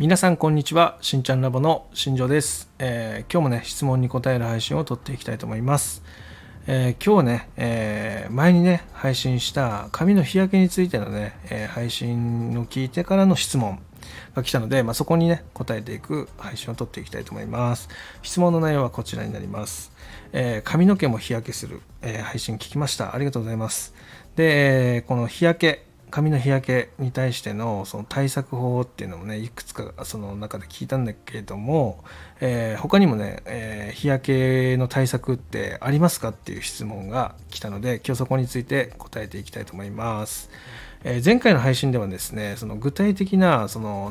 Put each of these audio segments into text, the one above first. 皆さんこんにちは、しんちゃんラボの新庄です。今日もね、質問に答える配信を撮っていきたいと思います。今日ね、前にね配信した髪の日焼けについてのね、配信を聞いてからの質問が来たので、そこにね答えていく配信を撮っていきたいと思います。質問の内容はこちらになります。髪の毛も日焼けする、配信聞きました。ありがとうございます。で、この髪の日焼けに対してのその対策法っていうのもね、いくつかその中で聞いたんだけれども、他にもね、日焼けの対策ってありますかっていう質問が来たので、今日そこについて答えていきたいと思います。前回の配信ではですね、その具体的なその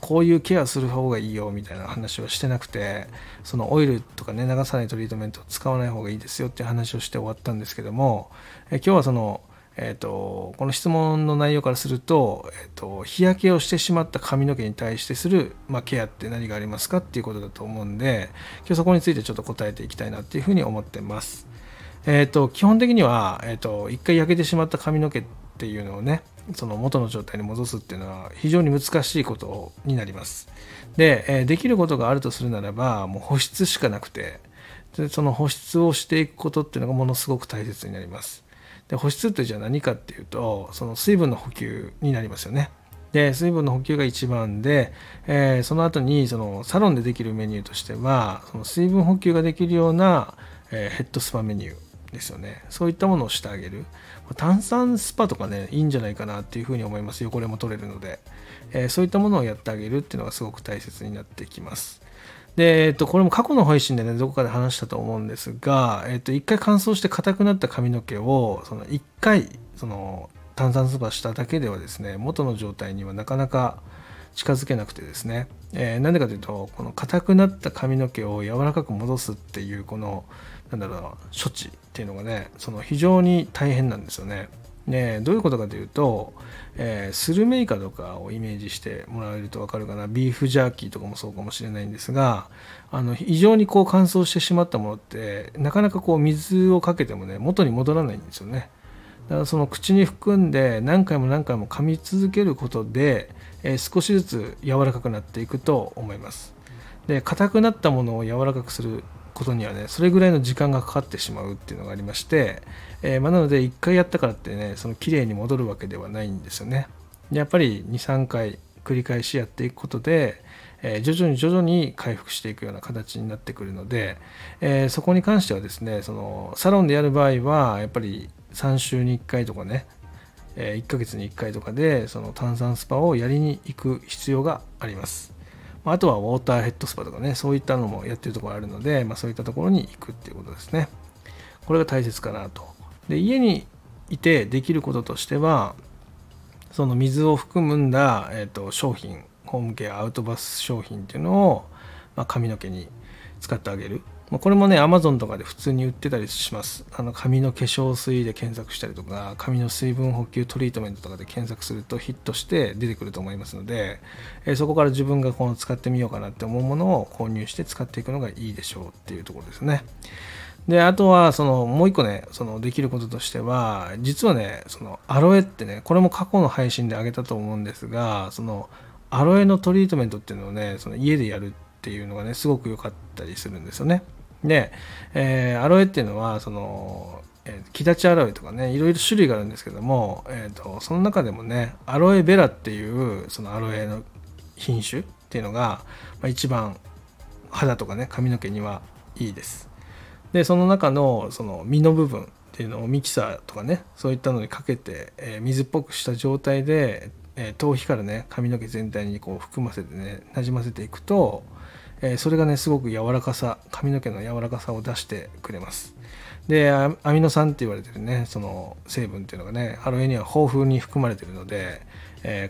こういうケアする方がいいよみたいな話をしてなくて、そのオイルとかね、流さないトリートメントを使わない方がいいですよっていう話をして終わったんですけども、今日はそのこの質問の内容からすると、日焼けをしてしまった髪の毛に対してする、ケアって何がありますかっていうことだと思うんで、今日そこについてちょっと答えていきたいなっていうふうに思ってます。基本的には、一回焼けてしまった髪の毛っていうのをね、その元の状態に戻すっていうのは非常に難しいことになります。で、できることがあるとするならば、もう保湿しかなくて、その保湿をしていくことっていうのがものすごく大切になります。で、保湿ってじゃあ何かっていうと、その水分の補給になりますよね。で、水分の補給が一番で、その後にそのサロンでできるメニューとしては、その水分補給ができるような、ヘッドスパメニューですよね。そういったものをしてあげる。炭酸スパとかね、いいんじゃないかなっていうふうに思います。汚れも取れるので、そういったものをやってあげるっていうのがすごく大切になってきます。で、これも過去の配信でね、どこかで話したと思うんですが、一回乾燥して硬くなった髪の毛を、その一回、その炭酸スパしただけではですね、元の状態にはなかなか近づけなくてですね、なんでかというと、この硬くなった髪の毛を柔らかく戻すっていう、この、処置っていうのがね、その非常に大変なんですよね。どういうことかというと、スルメイカとかをイメージしてもらえると分かるかな。ビーフジャーキーとかもそうかもしれないんですが、非常にこう乾燥してしまったものって、なかなかこう水をかけてもね、元に戻らないんですよね。だから、その口に含んで何回も噛み続けることで、少しずつ柔らかくなっていくと思います。で、硬くなったものを柔らかくすることにはね、それぐらいの時間がかかってしまうっていうのがありまして、なので1回やったからってね、その綺麗に戻るわけではないんですよね。やっぱり 2,3 回繰り返しやっていくことで、徐々に回復していくような形になってくるので、そこに関してはですね、そのサロンでやる場合はやっぱり3週に1回とかね、1ヶ月に1回とかで、その炭酸スパをやりに行く必要があります。あとはウォーターヘッドスパとかね、そういったのもやってるところあるので、そういったところに行くっていうことですね。これが大切かなと。で、家にいてできることとしては、その水を含んだ、商品、ホームケア、アウトバス商品っていうのを、髪の毛に使ってあげる。これもね、Amazon とかで普通に売ってたりします。髪の化粧水で検索したりとか、髪の水分補給トリートメントとかで検索するとヒットして出てくると思いますので、そこから自分がこの使ってみようかなって思うものを購入して使っていくのがいいでしょうっていうところですね。で、あとは、その、もう一個ね、その、できることとしては、実はね、その、アロエってね、これも過去の配信であげたと思うんですが、その、アロエのトリートメントっていうのをね、その家でやるっていうのがね、すごく良かったりするんですよね。で、アロエっていうのは、その、木立ちアロエとかね、いろいろ種類があるんですけども、その中でもね、アロエベラっていう、そのアロエの品種っていうのが、一番肌とかね、髪の毛にはいいです。で、その中のその実の部分っていうのをミキサーとかね、そういったのにかけて、水っぽくした状態で、頭皮からね、髪の毛全体にこう含ませてね、なじませていくと、それがね、すごく柔らかさ、髪の毛の柔らかさを出してくれます。で、アミノ酸って言われてるね、その成分っていうのがね、アロエには豊富に含まれてるので、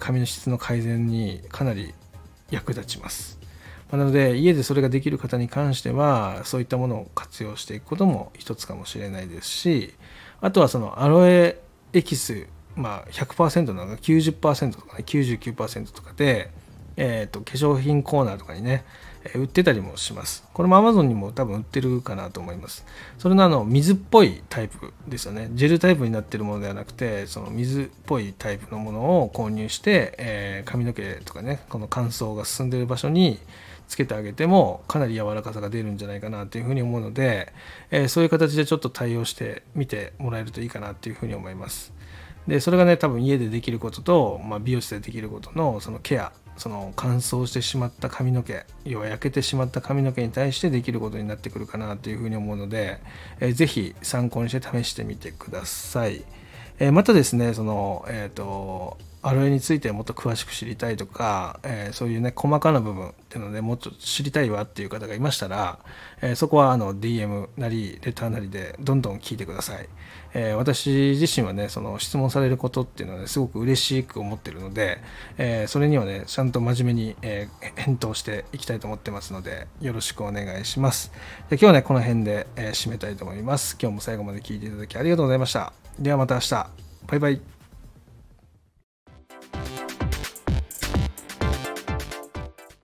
髪の質の改善にかなり役立ちます。なので、家でそれができる方に関しては、そういったものを活用していくことも一つかもしれないですし、あとはそのアロエエキス、100% なのか 90% とかね、99% とかで、化粧品コーナーとかにね売ってたりもします。これも Amazon にも多分売ってるかなと思います。それの水っぽいタイプですよね。ジェルタイプになってるものではなくて、その水っぽいタイプのものを購入して、髪の毛とかね、この乾燥が進んでる場所につけてあげてもかなり柔らかさが出るんじゃないかなというふうに思うので、そういう形でちょっと対応してみてもらえるといいかなというふうに思います。でそれがね、多分家でできることと、美容室でできることのそのケア、その乾燥してしまった髪の毛、要は焼けてしまった髪の毛に対してできることになってくるかなというふうに思うので、ぜひ参考にして試してみてください。またですね、そのアロエについてもっと詳しく知りたいとか、そういうね細かな部分っていうのでもうちょっと知りたいわっていう方がいましたら、そこはDM なりレターなりでどんどん聞いてください。私自身はね、その質問されることっていうのは、すごく嬉しく思ってるので、それにはねちゃんと真面目に、返答していきたいと思ってますので、よろしくお願いします。で今日はねこの辺で、締めたいと思います。今日も最後まで聞いていただきありがとうございました。ではまた明日。バイバイ。